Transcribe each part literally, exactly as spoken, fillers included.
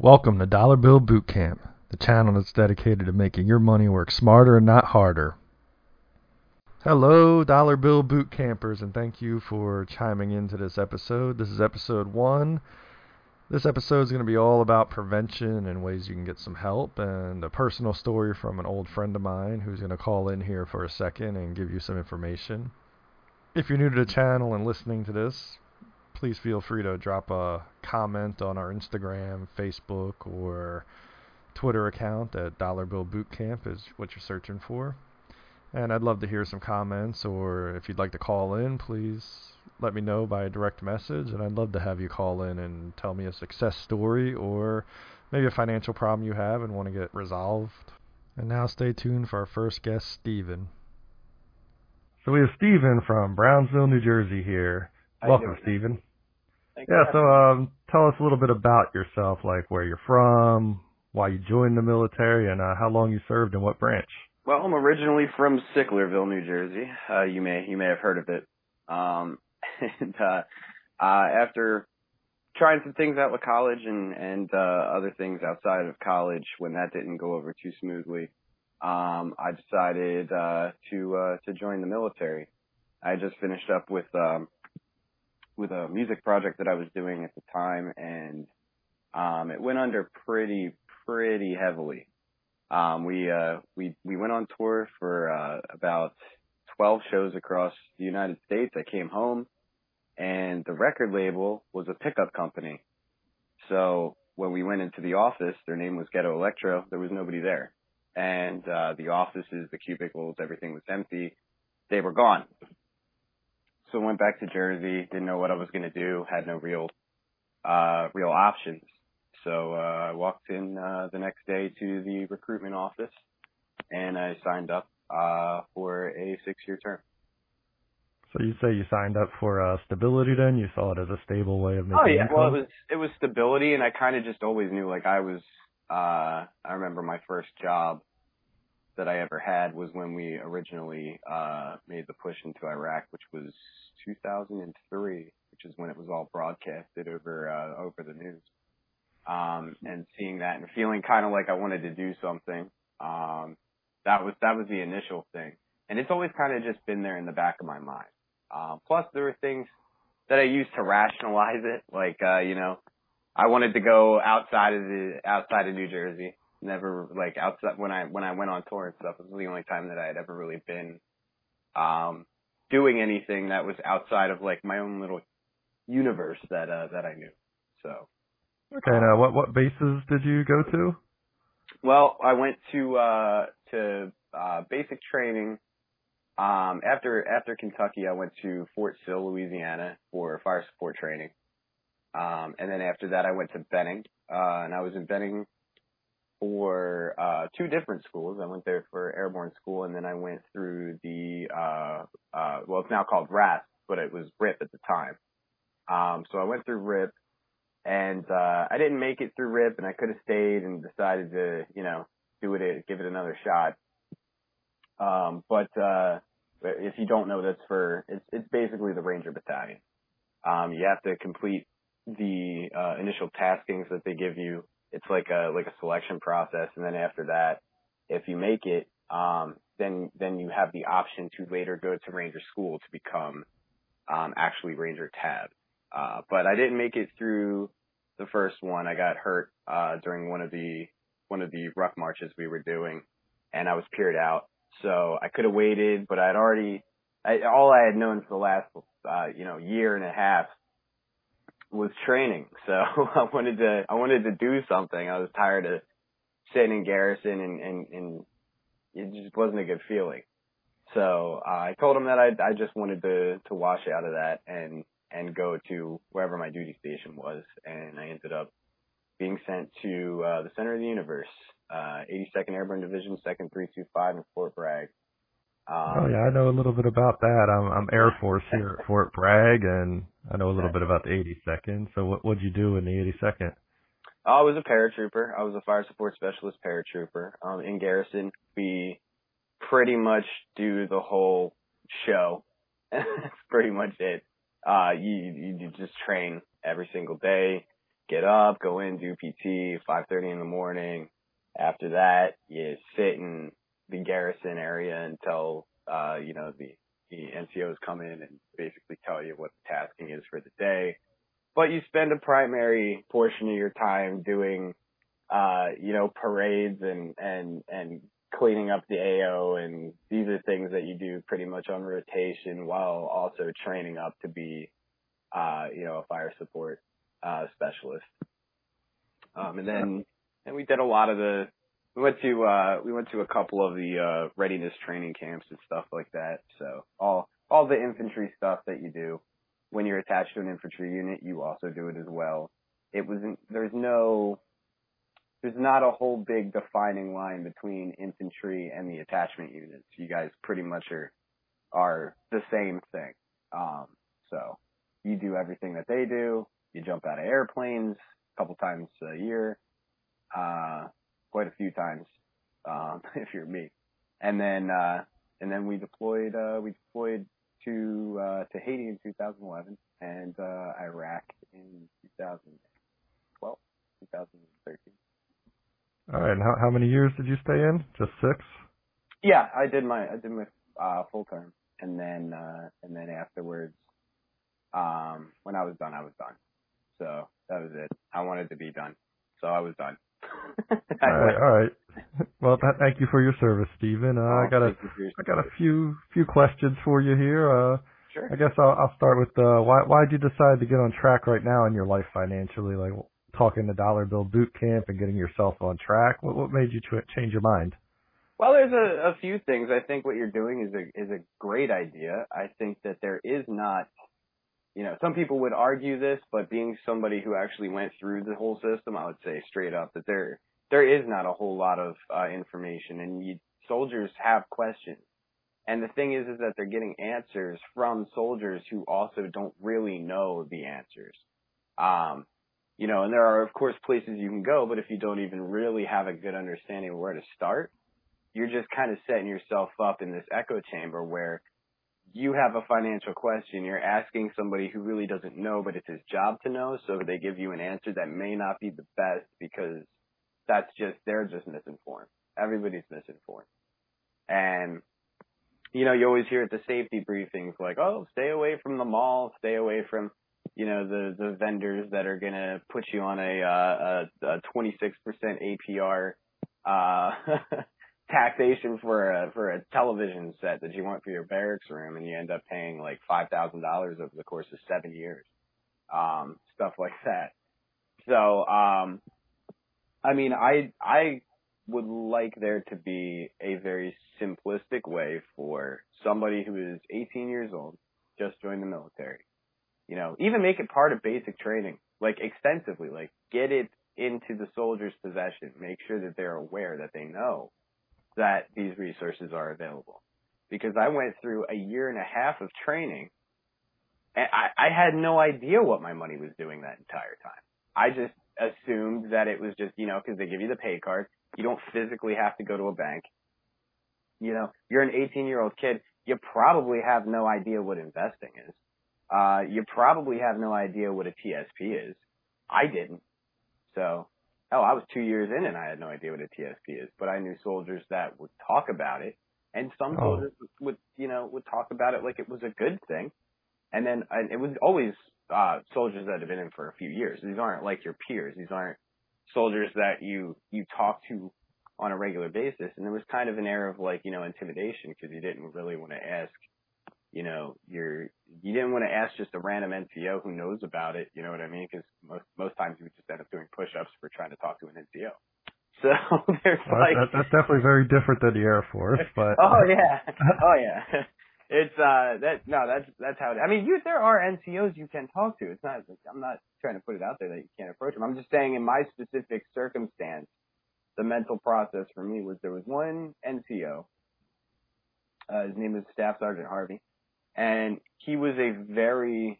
Welcome to Dollar Bill Bootcamp, the channel that's dedicated to making your money work smarter and not harder. Hello, Dollar Bill Bootcampers, and thank you for chiming into this episode. This is episode one. This episode is going to be all about prevention and ways you can get some help, and a personal story from an old friend of mine who's going to call in here for a second and give you some information. If you're new to the channel and listening to this, please feel free to drop a comment on our Instagram, Facebook, or Twitter account at Dollar Bill Bootcamp is what you're searching for. And I'd love to hear some comments, or if you'd like to call in, please let me know by a direct message, and I'd love to have you call in and tell me a success story or maybe a financial problem you have and want to get resolved. And now stay tuned for our first guest, Stephen. So we have Stephen from Brownsville, New Jersey here. Welcome, Stephen. Yeah, so um, tell us a little bit about yourself, like where you're from, why you joined the military, and uh, how long you served and what branch. Well, I'm originally from Sicklerville, New Jersey. Uh, you may you may have heard of it. Um, and uh, uh, after trying some things out with college and, and uh, other things outside of college, when that didn't go over too smoothly, um, I decided uh, to uh, to join the military. I just finished up with... Um, with a music project that I was doing at the time, and um, it went under pretty, pretty heavily. Um, we, uh, we, we went on tour for uh, about twelve shows across the United States. I came home, and the record label was a pickup company. So when we went into the office, their name was Ghetto Electro. There was nobody there. And uh, the offices, the cubicles, everything was empty. They were gone. So went back to Jersey, didn't know what I was going to do, had no real, uh, real options. So, uh, I walked in, uh, the next day to the recruitment office and I signed up, uh, for a six year term. So you say you signed up for, uh, stability then? You saw it as a stable way of making income? Oh yeah, income? Well it was, it was stability, and I kind of just always knew, like I was, uh, I remember my first job that I ever had was when we originally uh, made the push into Iraq, which was two thousand three, which is when it was all broadcasted over uh, over the news. Um, and seeing that and feeling kind of like I wanted to do something, um, that was that was the initial thing. And it's always kind of just been there in the back of my mind. Uh, plus, there were things that I used to rationalize it, like uh, you know, I wanted to go outside of the outside of New Jersey. Never, like, outside, when I, when I went on tour and stuff, it was the only time that I had ever really been, um, doing anything that was outside of, like, my own little universe that, uh, that I knew. So. Okay, um, now, what, what bases did you go to? Well, I went to, uh, to, uh, basic training. Um, after, after Kentucky, I went to Fort Sill, Louisiana for fire support training. Um, and then after that, I went to Benning, uh, and I was in Benning for uh, two different schools. I went there for airborne school, and then I went through the, uh, uh, well, it's now called R A S P, but it was R I P at the time. Um, so I went through R I P, and uh, I didn't make it through R I P, and I could have stayed and decided to, you know, do it, give it another shot. Um, but uh, if you don't know, that's for, it's, it's basically the Ranger Battalion. Um, you have to complete the uh, initial taskings that they give you. It's like a, like a selection process. And then after that, if you make it, um, then, then you have the option to later go to Ranger School to become, um, actually Ranger Tab. Uh, but I didn't make it through the first one. I got hurt, uh, during one of the, one of the ruck marches we were doing, and I was peered out. So I could have waited, but I'd already, I, all I had known for the last, uh, you know, year and a half was training. So I wanted to, I wanted to do something. I was tired of sitting in garrison, and, and, and it just wasn't a good feeling. So uh, I told him that I, I just wanted to, to wash out of that and, and go to wherever my duty station was. And I ended up being sent to uh, the center of the universe, uh, eighty-second Airborne Division, second three two five in Fort Bragg. Um, oh yeah, I know a little bit about that. I'm, I'm Air Force here at Fort Bragg, and I know a little bit about the eighty-second. So what what'd you do in the eighty-second? I was a paratrooper. I was a fire support specialist paratrooper. Um, in garrison, we pretty much do the whole show. That's pretty much it. Uh, you, you you just train every single day. get up, go in, do P T, five thirty in the morning. After that, you sit in the garrison area until, uh, you know, the, the N C Os come in and basically tell you what the tasking is for the day. But you spend a primary portion of your time doing, uh, you know, parades and, and, and cleaning up the A O. And these are things that you do pretty much on rotation while also training up to be, uh, you know, a fire support, uh, specialist. Um, and then, and we did a lot of the, we went to, uh, we went to a couple of the, uh, readiness training camps and stuff like that. So all, all the infantry stuff that you do when you're attached to an infantry unit, you also do it as well. It wasn't, there's no, there's not a whole big defining line between infantry and the attachment units. You guys pretty much are, are the same thing. Um, so you do everything that they do. You jump out of airplanes a couple times a year, uh, quite a few times, um, if you're me. And then, uh, and then we deployed, uh, we deployed to, uh, to Haiti in two thousand eleven and, uh, Iraq in two thousand twelve, two thousand thirteen. All right. And how, how many years did you stay in? Just six? Yeah, I did my, I did my, uh, full term. And then, uh, and then afterwards, um, when I was done, I was done. So that was it. I wanted to be done. So I was done. all right. All right. Well, th- thank you for your service, Stephen. Uh, oh, I got a, I got a few, few questions for you here. Uh, sure. I guess I'll, I'll start with, uh, why, why'd you decide to get on track right now in your life financially? Like, talking to Dollar Bill Bootcamp and getting yourself on track? What, what made you t- change your mind? Well, there's a, a few things. I think what you're doing is a, is a great idea. I think that there is not, you know, some people would argue this, but being somebody who actually went through the whole system, I would say straight up that there, there is not a whole lot of uh, information, and you, soldiers have questions. And the thing is, is that they're getting answers from soldiers who also don't really know the answers. Um, You know, and there are, of course, places you can go, but if you don't even really have a good understanding of where to start, you're just kind of setting yourself up in this echo chamber where you have a financial question. You're asking somebody who really doesn't know, but it's his job to know. So they give you an answer that may not be the best because that's just, they're just misinformed. Everybody's misinformed. And, you know, you always hear at the safety briefings like, oh, stay away from the mall, stay away from, you know, the, the vendors that are going to put you on a, uh, a, a twenty-six percent A P R, uh, taxation for a, for a television set that you want for your barracks room. And you end up paying like five thousand dollars over the course of seven years. Um, stuff like that. So, um, I mean, I, I would like there to be a very simplistic way for somebody who is eighteen years old, just joined the military. You know, even make it part of basic training, like extensively, like get it into the soldier's possession. Make sure that they're aware, that they know that these resources are available. Because I went through a year and a half of training, and I, I had no idea what my money was doing that entire time. I just assumed that it was just, you know, because they give you the pay card. You don't physically have to go to a bank. You know, you're an eighteen-year-old kid. You probably have no idea what investing is. Uh, you probably have no idea what a T S P is. I didn't. So, oh, I was two years in and I had no idea what a T S P is, but I knew soldiers that would talk about it. And some oh. soldiers would, you know, would talk about it like it was a good thing. And then and it was always, uh, soldiers that have been in for a few years. These aren't like your peers. These aren't soldiers that you, you talk to on a regular basis. And there was kind of an air of like, you know, intimidation because you didn't really want to ask, you know, you're, you didn't want to ask just a random N C O who knows about it. You know what I mean? Cause most, most times you would just end up doing push-ups for trying to talk to an N C O. So there's well, like, that, that's definitely very different than the Air Force, but. oh yeah. Oh yeah. It's, uh, that, no, that's, that's how it, I mean, you, there are N C Os you can talk to. It's not, I'm not trying to put it out there that you can't approach them. I'm just saying in my specific circumstance, the mental process for me was there was one N C O. Uh, his name is Staff Sergeant Harvey. And he was a very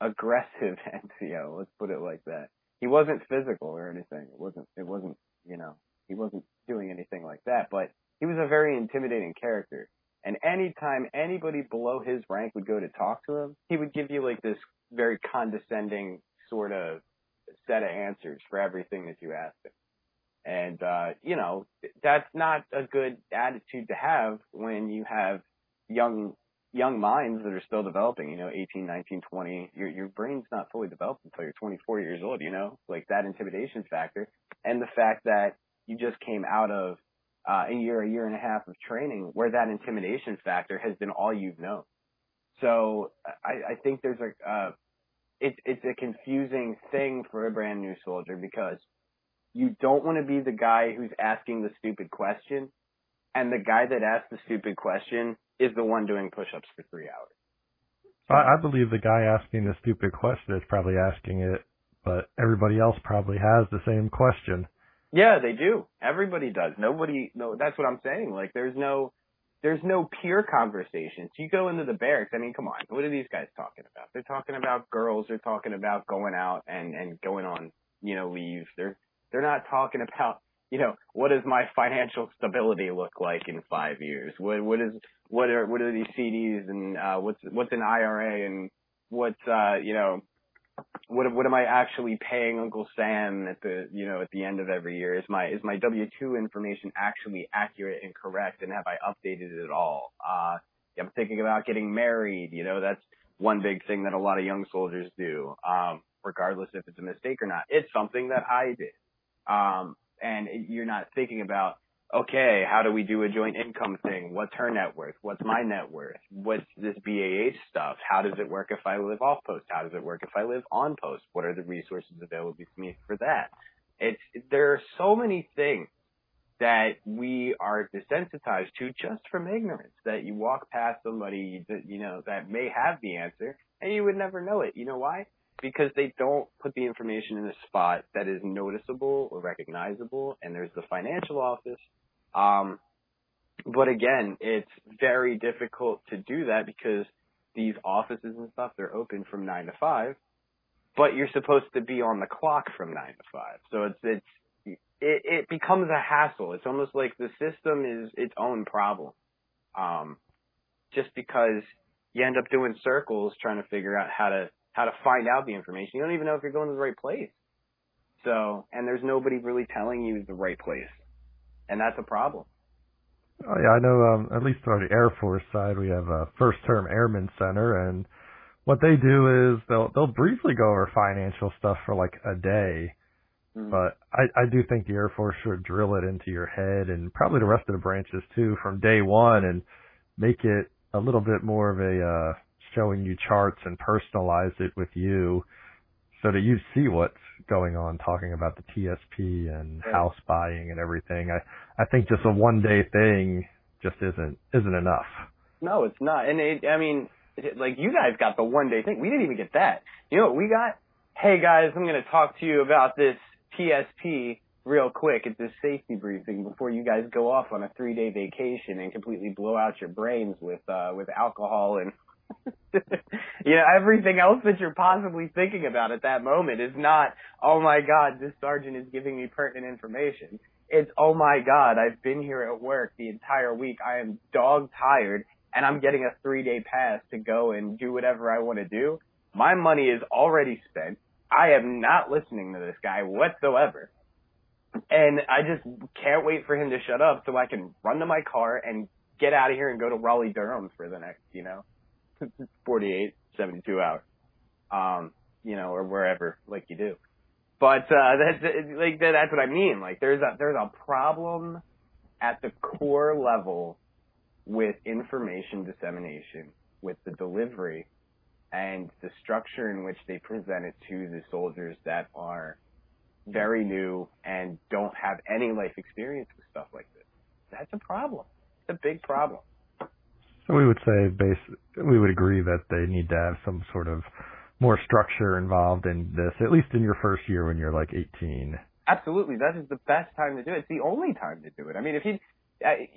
aggressive N C O, let's put it like that. He wasn't physical or anything. It wasn't, it wasn't, you know, he wasn't doing anything like that, but he was a very intimidating character. And anytime anybody below his rank would go to talk to him, he would give you like this very condescending sort of set of answers for everything that you ask them. And, uh, you know, that's not a good attitude to have when you have young, young minds that are still developing, you know, eighteen, nineteen, twenty, your, your brain's not fully developed until you're twenty-four years old, you know, like that intimidation factor. And the fact that you just came out of uh, a year, a year and a half of training where that intimidation factor has been all you've known. So I, I think there's a, uh, it's, it's a confusing thing for a brand new soldier, because you don't want to be the guy who's asking the stupid question, and the guy that asked the stupid question is the one doing push-ups for three hours. So, I believe the guy asking the stupid question is probably asking it, but everybody else probably has the same question. Yeah, they do. Everybody does. Nobody, no, that's what I'm saying. Like, there's no, there's no peer conversations. You go into the barracks. I mean, come on. What are these guys talking about? They're talking about girls. They're talking about going out and, and going on, you know, leave. They're, they're not talking about, you know, what does my financial stability look like in five years? What what is what are what are these C Ds, and uh, what's what's an I R A, and what's uh, you know, what what am I actually paying Uncle Sam at the you know at the end of every year? Is my is my W two information actually accurate and correct, and have I updated it at all? Uh, I'm thinking about getting married. You know, that's one big thing that a lot of young soldiers do, um, regardless if it's a mistake or not. It's something that I did. Um, And you're not thinking about, okay, how do we do a joint income thing? What's her net worth? What's my net worth? What's this B A H stuff? How does it work if I live off post? How does it work if I live on post? What are the resources available to me for that? It's, there are so many things that we are desensitized to just from ignorance, that you walk past somebody that, you know, that may have the answer and you would never know it. You know why? Because they don't put the information in a spot that is noticeable or recognizable, and there's the financial office. Um, but again, it's very difficult to do that because these offices and stuff, they're open from nine to five, but you're supposed to be on the clock from nine to five. So it's, it's, it, it becomes a hassle. It's almost like the system is its own problem. Um, just because you end up doing circles trying to figure out how to, how to find out the information. You don't even know if you're going to the right place. So, and there's nobody really telling you the right place. And that's a problem. Oh, yeah, I know um, at least on the Air Force side, we have a first-term Airman Center, and what they do is they'll they'll briefly go over financial stuff for like a day. Mm-hmm. But I, I do think the Air Force should drill it into your head, and probably the rest of the branches too, from day one, and make it a little bit more of a... Uh, showing you charts and personalize it with you so that you see what's going on, talking about the T S P and right. house buying and everything. I, I think just a one day thing just isn't, isn't enough. No, it's not. And it, I mean, it, like you guys got the one day thing. We didn't even get that. You know what we got? Hey guys, I'm going to talk to you about this T S P real quick at this safety briefing before you guys go off on a three day vacation and completely blow out your brains with, uh, with alcohol and, you know, everything else that you're possibly thinking about at that moment is not, oh my God, this sergeant is giving me pertinent information. It's, oh my God, I've been here at work the entire week. I am dog tired and I'm getting a three day pass to go and do whatever I want to do. My money is already spent. I am not listening to this guy whatsoever. And I just can't wait for him to shut up so I can run to my car and get out of here and go to Raleigh-Durham for the next, you know, forty-eight, seventy-two hours, um, you know, or wherever, like you do. But, uh, that's, like, that's what I mean. Like, there's a, there's a problem at the core level with information dissemination, with the delivery and the structure in which they present it to the soldiers that are very new and don't have any life experience with stuff like this. That's a problem. It's a big problem. We would say base, we would agree that they need to have some sort of more structure involved in this, at least in your first year when you're like eighteen. Absolutely. That is the best time to do it. It's the only time to do it. I mean, if you,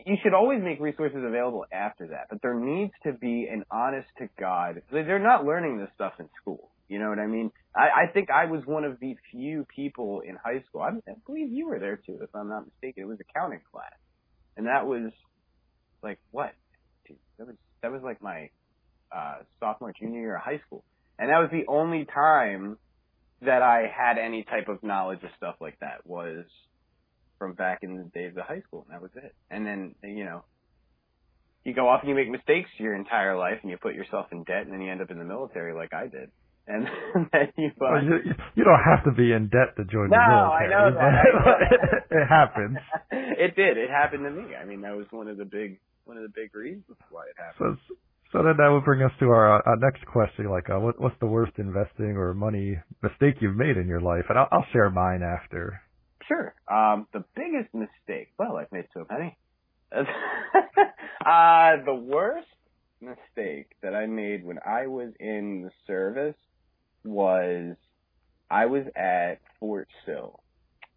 you should always make resources available after that, but there needs to be an honest to God. They're not learning this stuff in school. You know what I mean? I, I think I was one of the few people in high school. I believe you were there too, if I'm not mistaken. It was accounting class. And that was like, what? That was, that was like my uh, sophomore, junior year of high school. And that was the only time that I had any type of knowledge of stuff like that was from back in the days of high school, and that was it. And then, you know, you go off and you make mistakes your entire life, and you put yourself in debt, and then you end up in the military like I did. And then you, uh, well, you, you don't have to be in debt to join no, the military. No, I know that. It happens. It did. It happened to me. I mean, that was one of the big one of the big reasons why it happened. So, so then that would bring us to our, our next question. Like, uh, what, what's the worst investing or money mistake you've made in your life? And I'll, I'll share mine after. Sure. Um, the biggest mistake. Well, I've made so many. uh, the worst mistake that I made when I was in the service was I was at Fort Sill,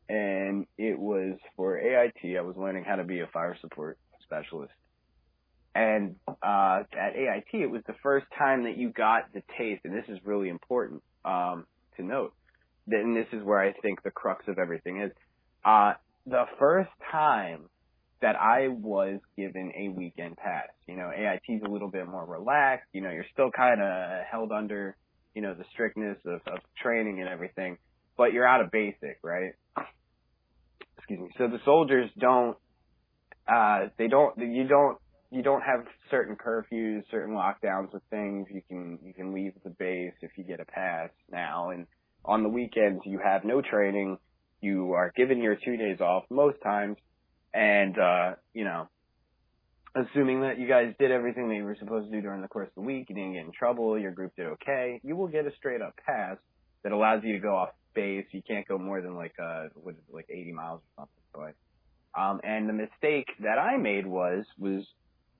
and it was for A I T. I was learning how to be a fire support specialist. And uh, at A I T, it was the first time that you got the taste, and this is really important um, to note, and this is where I think the crux of everything is. Uh, the first time that I was given a weekend pass, you know, A I T's a little bit more relaxed. You know, you're still kind of held under, you know, the strictness of, of training and everything, but you're out of basic, right? Excuse me. So the soldiers don't, uh, they don't, you don't, you don't have certain curfews, certain lockdowns with things. You can, you can leave the base if you get a pass now. And on the weekends, you have no training. You are given your two days off most times. And, uh, you know, assuming that you guys did everything that you were supposed to do during the course of the week, you didn't get in trouble, your group did okay, you will get a straight up pass that allows you to go off base. You can't go more than like, uh, what is it, like eighty miles or something. But, um, and the mistake that I made was, was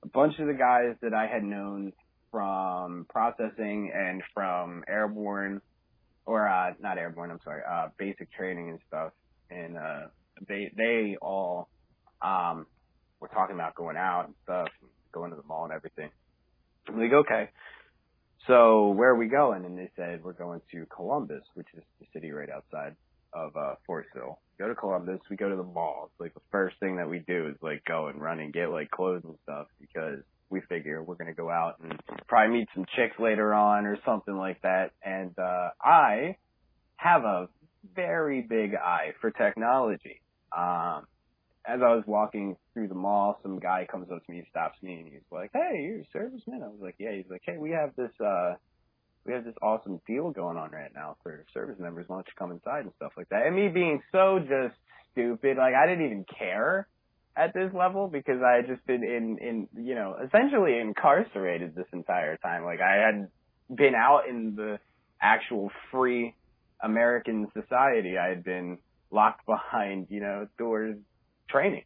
a bunch of the guys that I had known from processing and from airborne or, uh, not airborne, I'm sorry, uh, basic training and stuff. And, uh, they, they all, Um, we're talking about going out and stuff, going to the mall and everything. I'm like, okay, so where are we going? And they said, we're going to Columbus, which is the city right outside of uh, Fort Sill. Go to Columbus, we go to the mall. It's like the first thing that we do is like go and run and get like clothes and stuff because we figure we're going to go out and probably meet some chicks later on or something like that. And uh, I have a very big eye for technology. Um, As I was walking through the mall, some guy comes up to me, stops me, and he's like, "Hey, you're a serviceman?" I was like, "Yeah." He's like, "Hey, we have this, uh, we have this awesome deal going on right now for service members. Why don't you come inside and stuff like that?" And me being so just stupid, like I didn't even care at this level because I had just been in, in, you know, essentially incarcerated this entire time. Like I had been out in the actual free American society. I had been locked behind, you know, doors. Training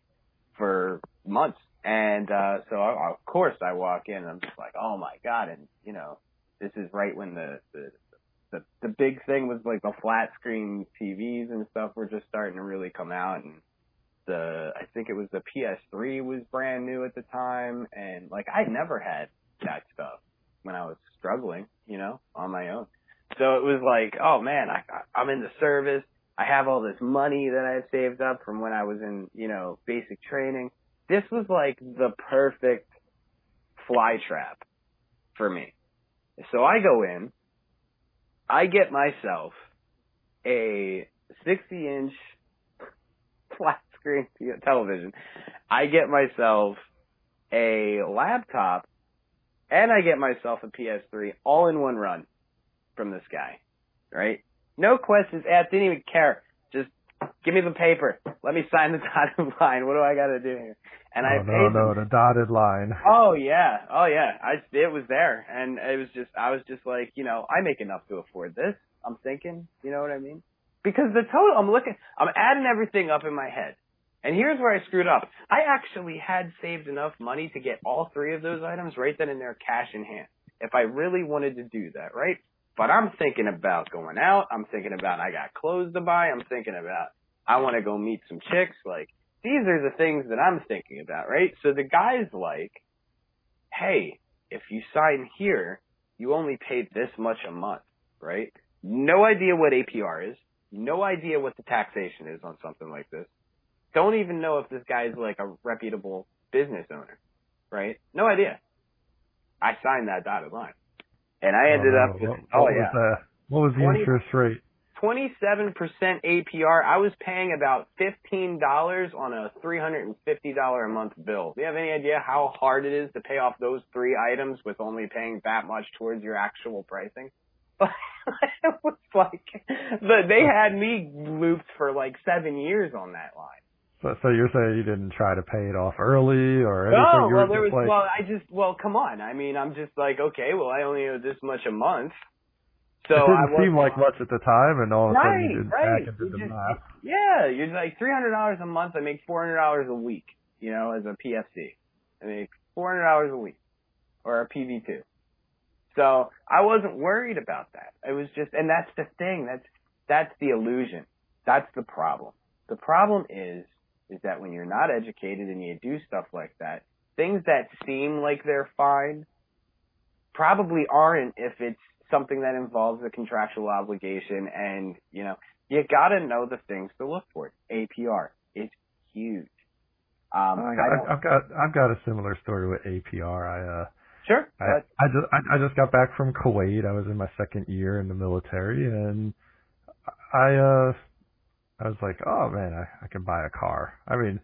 for months. And uh so I, of course I walk in and I'm just like, oh my god. And you know, this is right when the the the, the big thing was like the flat screen T Vs and stuff were just starting to really come out, and the I think it was the P S three was brand new at the time, and like I never had that stuff when I was struggling, you know, on my own. So it was like, oh man, I, I I'm in the service. I have all this money that I had saved up from when I was in, you know, basic training. This was like the perfect fly trap for me. So I go in, I get myself a sixty inch flat screen television. I get myself a laptop, and I get myself a P S three all in one run from this guy, right? No questions asked. Didn't even care. Just give me the paper. Let me sign the dotted line. What do I got to do here? And oh, I no, paid no, them. The dotted line. Oh yeah, oh yeah. I it was there, and it was just I was just like, you know, I make enough to afford this. I'm thinking, you know what I mean? Because the total, I'm looking, I'm adding everything up in my head, and here's where I screwed up. I actually had saved enough money to get all three of those items right then and there, cash in hand, if I really wanted to do that, right? But I'm thinking about going out. I'm thinking about I got clothes to buy. I'm thinking about I want to go meet some chicks. Like, these are the things that I'm thinking about, right? So the guy's like, hey, if you sign here, you only paid this much a month, right? No idea what A P R is. No idea what the taxation is on something like this. Don't even know if this guy's like a reputable business owner, right? No idea. I signed that dotted line. And I ended uh, up with, what, oh, what yeah. Was, uh, what was the twenty, interest rate? twenty-seven percent A P R. I was paying about fifteen dollars on a three hundred fifty dollars a month bill. Do you have any idea how hard it is to pay off those three items with only paying that much towards your actual pricing? It was like, but they had me looped for like seven years on that line. So, so you're saying you didn't try to pay it off early or anything? No, you well, were there was, like... well, I just, well, come on. I mean, I'm just like, okay, well, I only owe this much a month. So it didn't I seem like much at the time, and all of a sudden right, you did right. back into you the just, math. Yeah, you're like three hundred dollars a month. I make four hundred dollars a week, you know, as a P F C. I make four hundred dollars a week or a P V two. So I wasn't worried about that. It was just, and that's the thing. That's, that's the illusion. That's the problem. The problem is, is that when you're not educated and you do stuff like that, things that seem like they're fine probably aren't if it's something that involves a contractual obligation. And, you know, you got to know the things to look for. A P R. It's huge. Um, I got, I I've got, I've got a similar story with A P R. I, uh, Sure. I, I just I, I just got back from Kuwait. I was in my second year in the military, and I uh I was like, oh man, I, I can buy a car. I mean,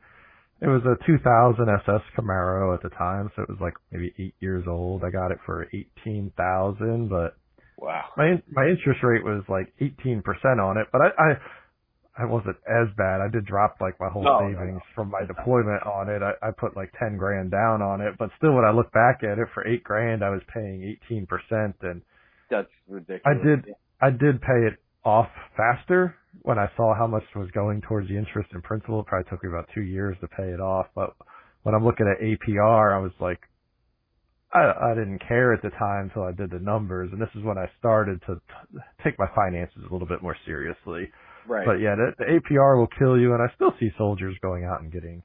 it was a two thousand S S Camaro at the time, so it was like maybe eight years old. I got it for eighteen thousand, but wow, my my interest rate was like eighteen percent on it. But I, I I wasn't as bad. I did drop like my whole oh, savings no, no. from my deployment on it. I, I put like ten grand down on it, but still, when I look back at it, for eight grand, I was paying eighteen percent, and that's ridiculous. I did, I did pay it off faster when I saw how much was going towards the interest and principal. It probably took me about two years to pay it off, but when I'm looking at A P R, I was like, I, I didn't care at the time until I did the numbers, and this is when I started to t- take my finances a little bit more seriously. Right. But yeah, the, the A P R will kill you, and I still see soldiers going out and getting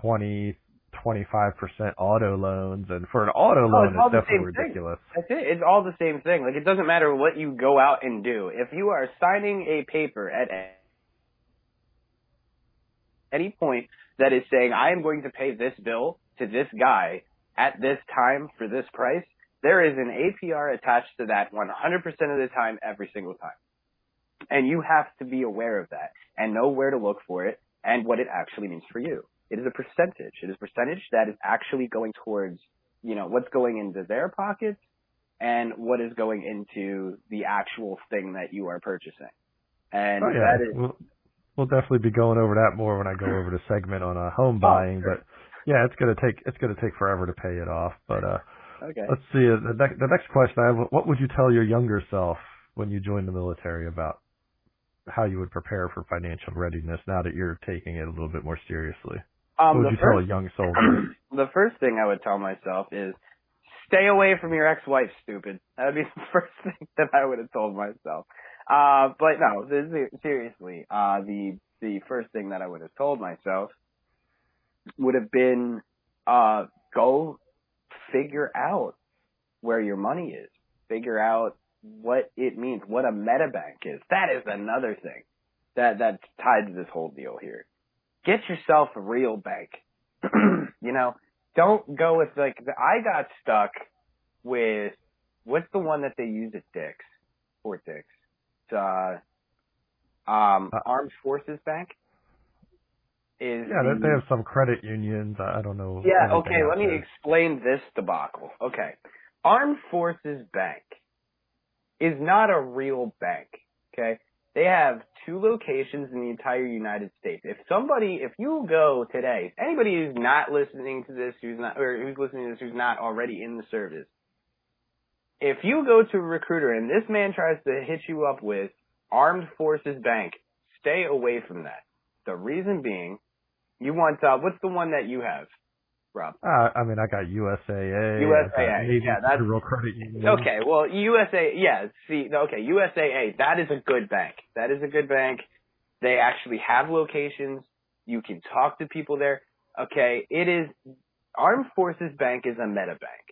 twenty, twenty-five percent auto loans, and for an auto oh, loan, it's, it's definitely ridiculous. Thing. That's it. It's all the same thing. Like, it doesn't matter what you go out and do. If you are signing a paper at any point that is saying, I am going to pay this bill to this guy at this time for this price, there is an A P R attached to that one hundred percent of the time, every single time. And you have to be aware of that and know where to look for it and what it actually means for you. It is a percentage. It is a percentage that is actually going towards, you know, what's going into their pockets and what is going into the actual thing that you are purchasing. And oh, yeah. that is... We'll, we'll definitely be going over that more when I go over the segment on uh, home buying. Oh, sure. But, yeah, it's going to take it's going to take forever to pay it off. But uh, okay. let's see. The, ne- the next question I have, what would you tell your younger self when you joined the military about how you would prepare for financial readiness now that you're taking it a little bit more seriously? Um, what would you first, tell a young soldier? The first thing I would tell myself is, stay away from your ex-wife, stupid. That would be the first thing that I would have told myself. Uh, but no, seriously, uh, the the first thing that I would have told myself would have been, uh, go figure out where your money is. Figure out what it means, what a metabank is. That is another thing that that's tied to this whole deal here. Get yourself a real bank. You know, don't go with like, the, I got stuck with, what's the one that they use at Dick's? Fort Dick's. It's, uh, um, Armed Forces Bank. Is yeah, the, they have some credit unions. I don't know. Yeah, okay, let me there. explain this debacle. Okay. Armed Forces Bank is not a real bank, okay? They have two locations in the entire United States. If somebody, if you go today, anybody who's not listening to this, who's not, or who's listening to this, who's not already in the service, if you go to a recruiter and this man tries to hit you up with Armed Forces Bank, stay away from that. The reason being, you want, uh, what's the one that you have? Rob. Uh, I mean, I got U S A A. U S A A. Got yeah, that's Federal Credit Union. Okay, well, U S A A. Yeah, see, okay, U S A A. That is a good bank. That is a good bank. They actually have locations. You can talk to people there. Okay, it is Armed Forces Bank is a metabank.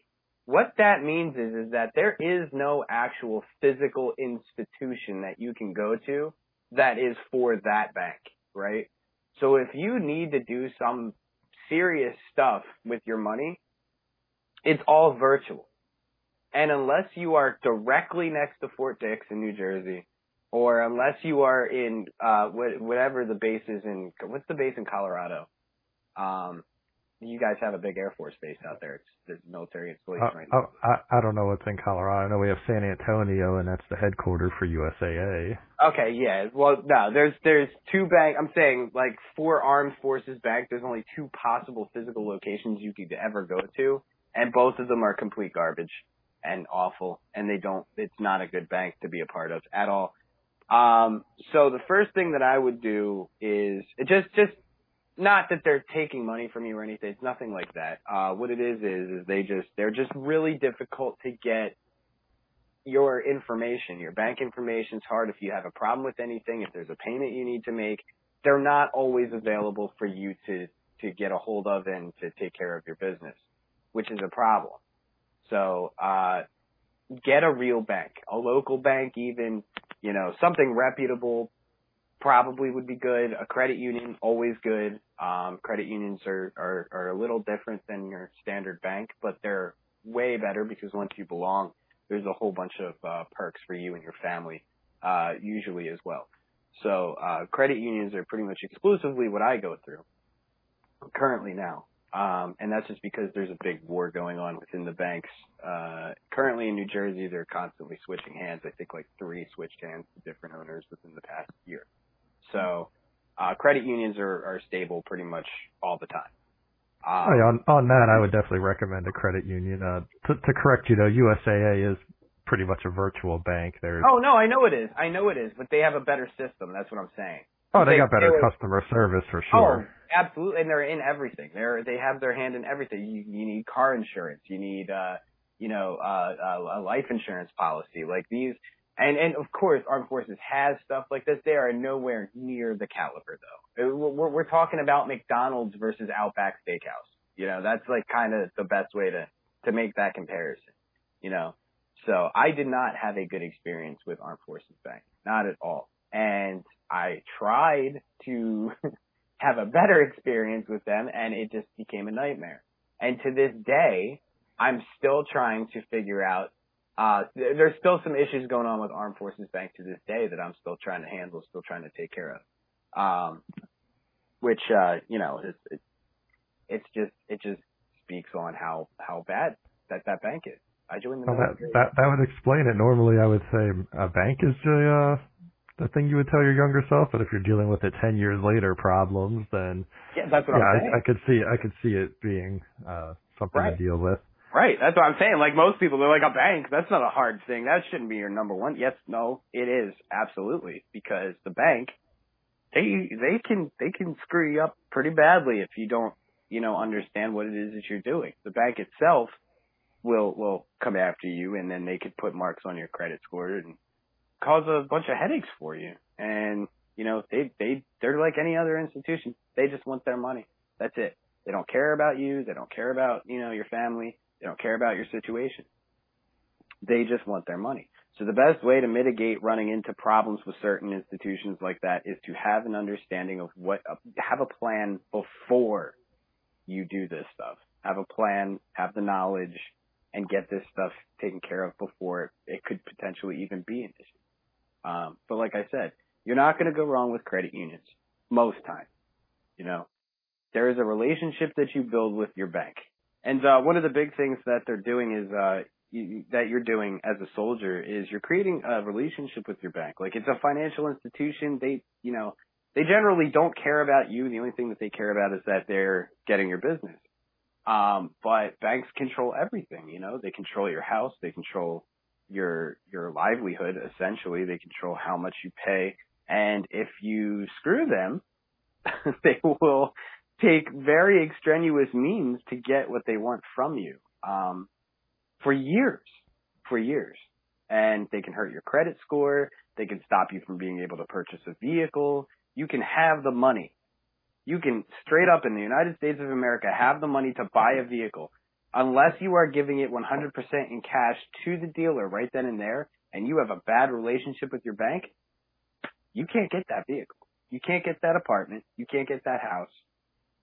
What that means is is that there is no actual physical institution that you can go to that is for that bank, right? So if you need to do some serious stuff with your money, it's all virtual. And unless you are directly next to Fort Dix in New Jersey, or unless you are in uh whatever the base is in. What's the base in Colorado? Um, you guys have a big Air Force base out there. It's there's military installation uh, right now. Oh, I, I don't know what's in Colorado. I know we have San Antonio, and that's the headquarters for U S A A. Okay, yeah. Well, no, there's there's two bank. I'm saying like for Armed Forces Bank, there's only two possible physical locations you could ever go to, and both of them are complete garbage and awful, and they don't. It's not a good bank to be a part of at all. Um, so the first thing that I would do is just just. Not that they're taking money from you or anything. It's nothing like that. Uh, what it is is, is they just, they're just really difficult to get your information. Your bank information's hard. If you have a problem with anything, if there's a payment you need to make, they're not always available for you to, to get a hold of and to take care of your business, which is a problem. So, uh, get a real bank, a local bank, even, you know, something reputable. Probably would be good. A credit union, always good. Um, credit unions are, are, are a little different than your standard bank, but they're way better because once you belong, there's a whole bunch of uh, perks for you and your family, uh, usually as well. So, uh, credit unions are pretty much exclusively what I go through currently now. Um, and that's just because there's a big war going on within the banks. Uh, currently in New Jersey, they're constantly switching hands. I think like three switched hands to different owners within the past year. So, uh, credit unions are, are stable pretty much all the time. Um, oh, yeah, on, on that, I would definitely recommend a credit union. Uh, to, to correct you though, U S A A is pretty much a virtual bank. There's... Oh, no, I know it is. I know it is, but they have a better system. That's what I'm saying. Oh, they, they got better they, customer service for sure. Oh, absolutely. And they're in everything. They're, they have their hand in everything. You, you need car insurance. You need, uh, you know, uh, a life insurance policy like these. And, and of course, Armed Forces has stuff like this. They are nowhere near the caliber, though. We're, we're talking about McDonald's versus Outback Steakhouse. You know, that's like kind of the best way to, to make that comparison, you know. So I did not have a good experience with Armed Forces Bank, not at all. And I tried to have a better experience with them, and it just became a nightmare. And to this day, I'm still trying to figure out. Uh, there's still some issues going on with Armed Forces Bank to this day that I'm still trying to handle, still trying to take care of. Um, which, uh, you know, it's, it's, it's just, it just speaks on how, how bad that, that bank is. I joined the well, that, that, that would explain it. Normally I would say a bank is the, uh, the thing you would tell your younger self, but if you're dealing with it ten years later problems, then yeah, that's what yeah, I'm saying. I, I could see, I could see it being, uh, something right. to deal with. Right, that's what I'm saying. Like most people, they're like a bank. That's not a hard thing. That shouldn't be your number one. Yes, no, it is absolutely because the bank, they they can they can screw you up pretty badly if you don't you know understand what it is that you're doing. The bank itself will will come after you, and then they could put marks on your credit score and cause a bunch of headaches for you. And you know they they they're like any other institution. They just want their money. That's it. They don't care about you. They don't care about you know your family. They don't care about your situation. They just want their money. So the best way to mitigate running into problems with certain institutions like that is to have an understanding of what, have a plan before you do this stuff. Have a plan, have the knowledge, and get this stuff taken care of before it could potentially even be an issue. Um, but like I said, you're not going to go wrong with credit unions most times. You know, there is a relationship that you build with your bank. And uh, one of the big things that they're doing is uh, you, that you're doing as a soldier is you're creating a relationship with your bank. Like it's a financial institution. They, you know, they generally don't care about you. The only thing that they care about is that they're getting your business. Um, but banks control everything. You know, they control your house. They control your your livelihood. Essentially, they control how much you pay. And if you screw them, they will take very extraneous means to get what they want from you, um, for years, for years. And they can hurt your credit score. They can stop you from being able to purchase a vehicle. You can have the money. You can straight up in the United States of America have the money to buy a vehicle unless you are giving it one hundred percent in cash to the dealer right then and there and you have a bad relationship with your bank. You can't get that vehicle. You can't get that apartment. You can't get that house.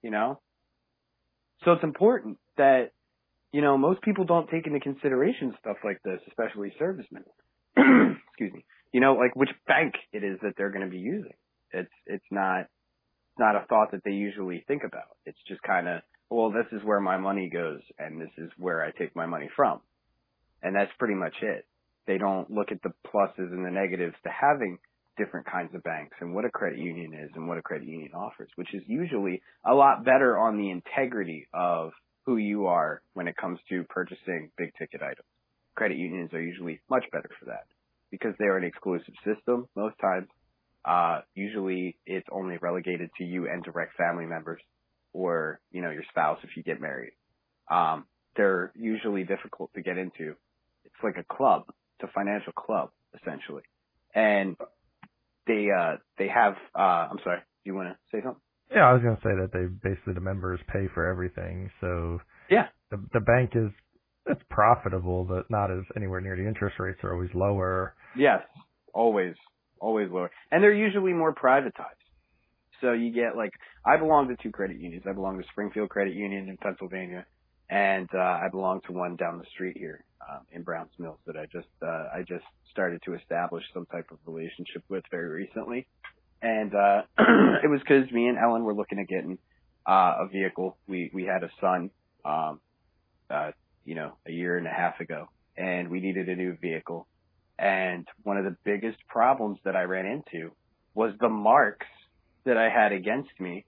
You know, so it's important that, you know, most people don't take into consideration stuff like this, especially servicemen. Excuse me. you know, like which bank it is that they're going to be using. It's, it's not, it's not a thought that they usually think about. It's just kind of, well, this is where my money goes and this is where I take my money from. And that's pretty much it. They don't look at the pluses and the negatives to having different kinds of banks and what a credit union is and what a credit union offers, which is usually a lot better on the integrity of who you are when it comes to purchasing big ticket items. Credit unions are usually much better for that because they are an exclusive system most times. Uh, usually it's only relegated to you and direct family members or, you know, your spouse if you get married. Um, they're usually difficult to get into. It's like a club. It's a financial club, essentially. And they, uh, they have, uh, I'm sorry, do you want to say something? Yeah, I was going to say that they basically, the members pay for everything. So yeah, the, the bank is, it's profitable, but not as anywhere near the interest rates are always lower. Yes, always, always lower. And they're usually more privatized. So you get like, I belong to two credit unions. I belong to Springfield Credit Union in Pennsylvania. And, uh, I belong to one down the street here, um, in Browns Mills that I just, uh, I just started to establish some type of relationship with very recently. And, uh, it was cause me and Ellen were looking at getting, uh, a vehicle. We, we had a son, um, uh, you know, a year and a half ago and we needed a new vehicle. And one of the biggest problems that I ran into was the marks that I had against me.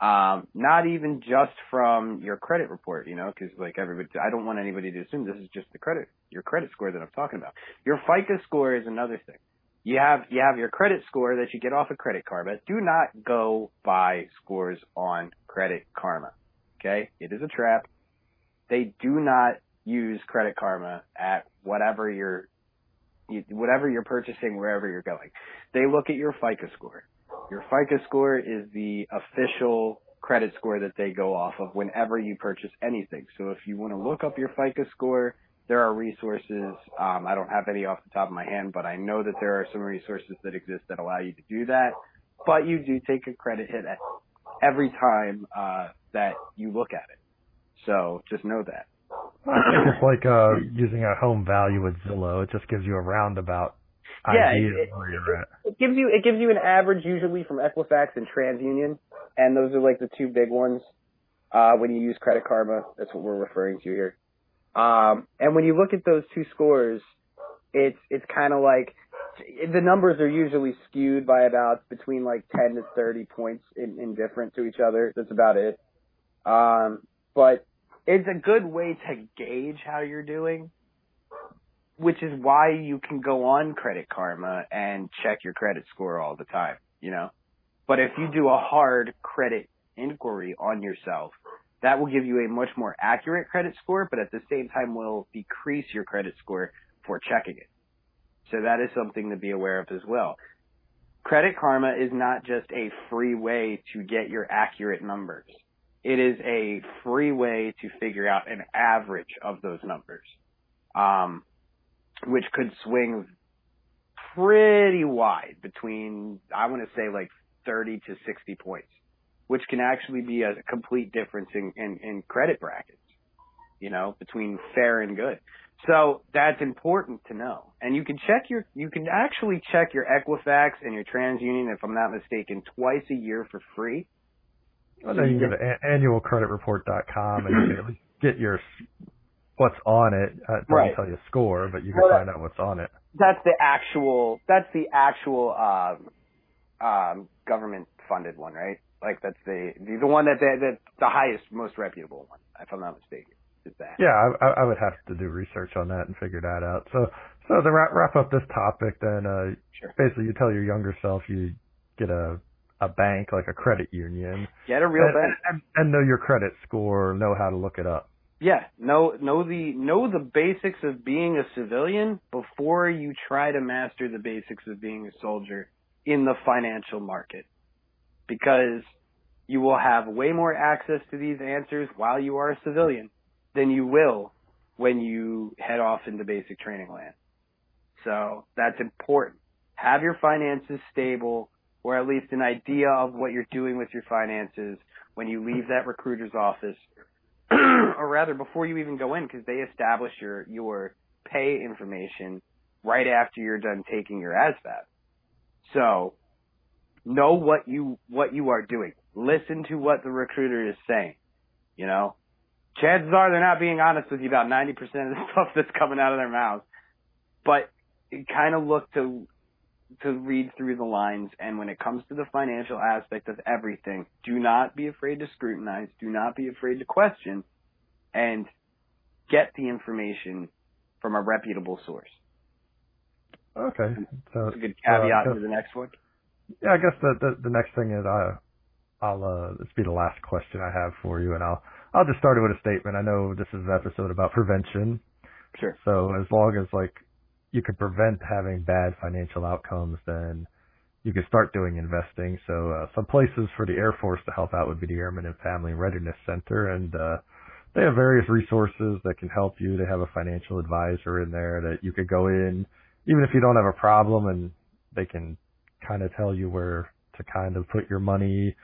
Um, not even just from your credit report, you know, cause like everybody, I don't want anybody to assume this is just the credit, your credit score that I'm talking about. Your FICO score is another thing. You have, you have your credit score that you get off of Credit Karma. Do not go buy scores on Credit Karma. Okay. It is a trap. They do not use Credit Karma at whatever you're, whatever you're purchasing, wherever you're going. They look at your FICO score. Your FICO score is the official credit score that they go off of whenever you purchase anything. So if you want to look up your FICO score, there are resources. Um, I don't have any off the top of my hand, but I know that there are some resources that exist that allow you to do that. But you do take a credit hit at every time uh, that you look at it. So just know that. It's like uh, using a home value with Zillow. It just gives you a roundabout. Yeah, it, it, it gives you it gives you an average usually from Equifax and TransUnion, and those are like the two big ones. Uh, when you use Credit Karma, that's what we're referring to here. Um, and when you look at those two scores, it's it's kind of like the numbers are usually skewed by about between like ten to thirty points in, in different to each other. That's about it. Um, but it's a good way to gauge how you're doing, which is why you can go on Credit Karma and check your credit score all the time, you know. But if you do a hard credit inquiry on yourself, that will give you a much more accurate credit score, but at the same time will decrease your credit score for checking it. So that is something to be aware of as well. Credit Karma is not just a free way to get your accurate numbers. It is a free way to figure out an average of those numbers. Um, which could swing pretty wide between, I want to say, like thirty to sixty points, which can actually be a complete difference in, in, in credit brackets, you know, between fair and good. So that's important to know. And you can check your, you can actually check your Equifax and your TransUnion, if I'm not mistaken, twice a year for free. Well, then you go to annual credit report dot com and you get your... what's on it. I don't right. tell you a score, but you can well, find out what's on it. That's the actual, that's the actual, um, um, government funded one, right? Like that's the, the, the one that, that, that's the highest, most reputable one, if I'm not mistaken, is that. Yeah, I, I would have to do research on that and figure that out. So, so to wrap, wrap up this topic, then, uh, sure. Basically you tell your younger self you get a, a bank, like a credit union. Get a real and, bank. And, and know your credit score, know how to look it up. Yeah, know know the know the basics of being a civilian before you try to master the basics of being a soldier in the financial market, because you will have way more access to these answers while you are a civilian than you will when you head off into basic training land. So that's important. Have your finances stable, or at least an idea of what you're doing with your finances when you leave that recruiter's office. Or rather, before you even go in, because they establish your, your pay information right after you're done taking your A S VAB. So know what you, what you are doing. Listen to what the recruiter is saying. You know, chances are they're not being honest with you about ninety percent of the stuff that's coming out of their mouths, but kind of look to, to read through the lines. And when it comes to the financial aspect of everything, do not be afraid to scrutinize. Do not be afraid to question, and get the information from a reputable source. Okay. So that's a good caveat uh, to the next one. Yeah, I guess the, the, the next thing is I, I'll, uh, this will be the last question I have for you, and I'll, I'll just start it with a statement. I know this is an episode about prevention. Sure. So as long as, like, you could prevent having bad financial outcomes, then you could start doing investing. So uh, some places for the Air Force to help out would be the Airman and Family Readiness Center, and uh, they have various resources that can help you. They have a financial advisor in there that you could go in, even if you don't have a problem, and they can kind of tell you where to kind of put your money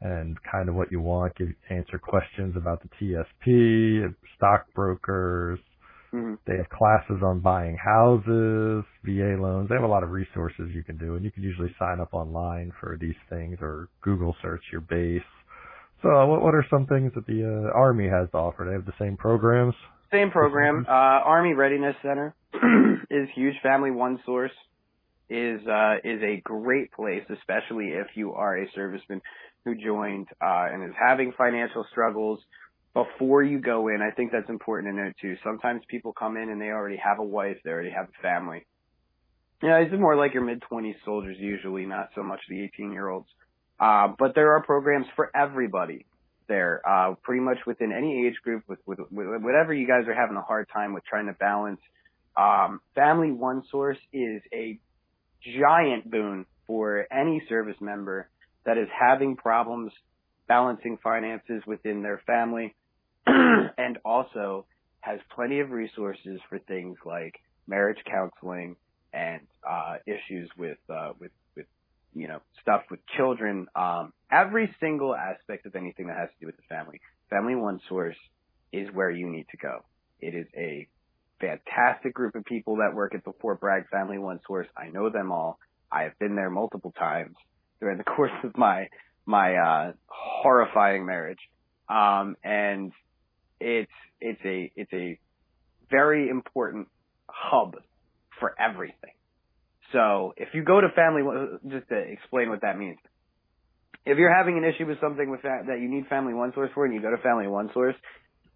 and kind of what you want, give, answer questions about the T S P, stockbrokers. Mm-hmm. They have classes on buying houses, V A loans. They have a lot of resources you can do, and you can usually sign up online for these things or Google search your base. So what, what are some things that the uh, Army has to offer? They have the same programs? Same program. Uh, Army Readiness Center is huge. Family One Source is uh, is a great place, especially if you are a serviceman who joined uh, and is having financial struggles. Before you go in, I think that's important to note too. Sometimes people come in and they already have a wife, they already have a family. You know, it's more like your mid-twenties soldiers usually, not so much the eighteen-year-olds. Uh, but there are programs for everybody there, uh, pretty much within any age group, with, with, with whatever you guys are having a hard time with trying to balance. Um, Family One Source is a giant boon for any service member that is having problems balancing finances within their family. And also has plenty of resources for things like marriage counseling and uh, issues with, uh, with, with, you know, stuff with children. Um, every single aspect of anything that has to do with the family. Family One Source is where you need to go. It is a fantastic group of people that work at the Fort Bragg Family One Source. I know them all. I have been there multiple times during the course of my, my uh, horrifying marriage. Um, and, It's, it's a, it's a very important hub for everything. So if you go to Family One, just to explain what that means. If you're having an issue with something with that, that you need Family One Source for, and you go to Family One Source,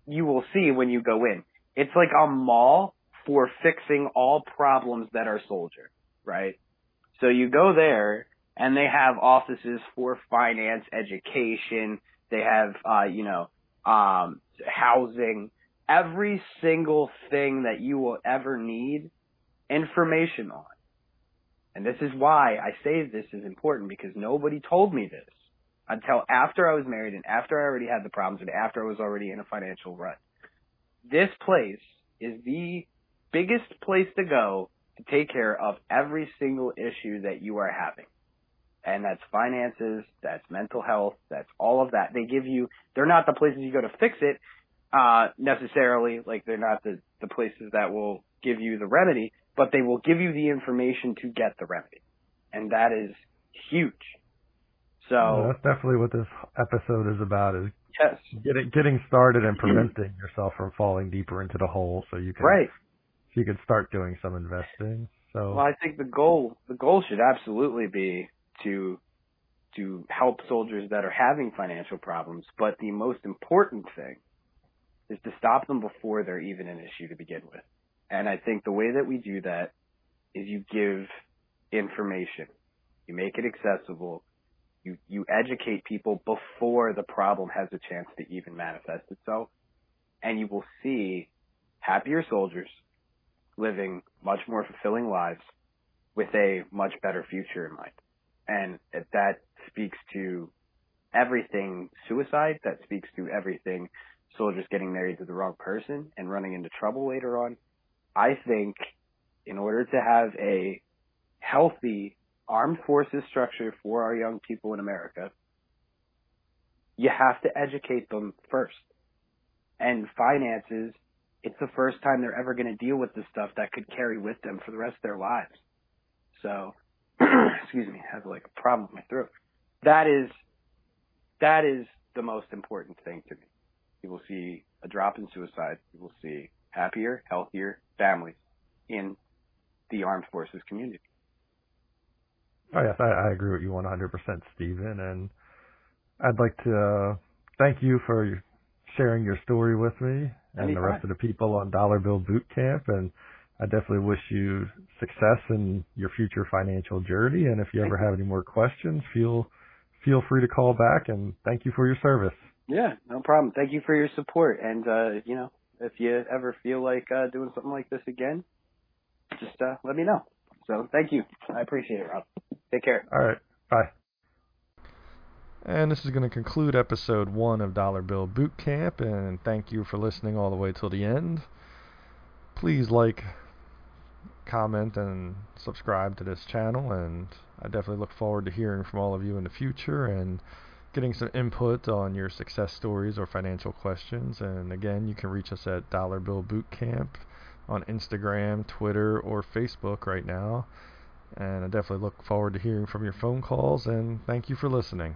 you will see when you go in. It's like a mall for fixing all problems that are soldier, right? So you go there and they have offices for finance, education. They have, uh, you know, um, housing, every single thing that you will ever need information on. And this is why I say this is important, because nobody told me this until after I was married and after I already had the problems and after I was already in a financial rut. This place is the biggest place to go to take care of every single issue that you are having. And that's finances, that's mental health, that's all of that. They give you, they're not the places you go to fix it, uh, necessarily. Like, they're not the, the places that will give you the remedy, but they will give you the information to get the remedy. And that is huge. So. Yeah, that's definitely what this episode is about, is yes. getting, getting started and preventing yourself from falling deeper into the hole so you can, right. so you can start doing some investing. So. Well, I think the goal, the goal should absolutely be to to help soldiers that are having financial problems, but the most important thing is to stop them before they're even an issue to begin with. And I think the way that we do that is you give information, you make it accessible, you, you educate people before the problem has a chance to even manifest itself, and you will see happier soldiers living much more fulfilling lives with a much better future in mind. And that speaks to everything suicide. That speaks to everything soldiers getting married to the wrong person and running into trouble later on. I think in order to have a healthy armed forces structure for our young people in America, you have to educate them first. And finances it's the first time they're ever going to deal with this stuff that could carry with them for the rest of their lives. So, excuse me, I have like a problem with my throat. That is, that is the most important thing to me. You will see a drop in suicide. You will see happier, healthier families in the armed forces community. Oh, yes, I, I agree with you one hundred percent, Stephen. And I'd like to uh, thank you for sharing your story with me and Anytime. The rest of the people on Dollar Bill Bootcamp. And I definitely wish you success in your future financial journey. And if you thank ever you. have any more questions, feel feel free to call back. And thank you for your service. Yeah, no problem. Thank you for your support. And, uh, you know, if you ever feel like uh, doing something like this again, just uh, let me know. So thank you. I appreciate it, Rob. Take care. All right. Bye. And this is going to conclude episode one of Dollar Bill Bootcamp. And thank you for listening all the way till the end. Please like, comment, and subscribe to this channel. And I definitely look forward to hearing from all of you in the future and getting some input on your success stories or financial questions. And again, you can reach us at Dollar Bill Bootcamp on Instagram, Twitter, or Facebook right now. And I definitely look forward to hearing from your phone calls, and thank you for listening.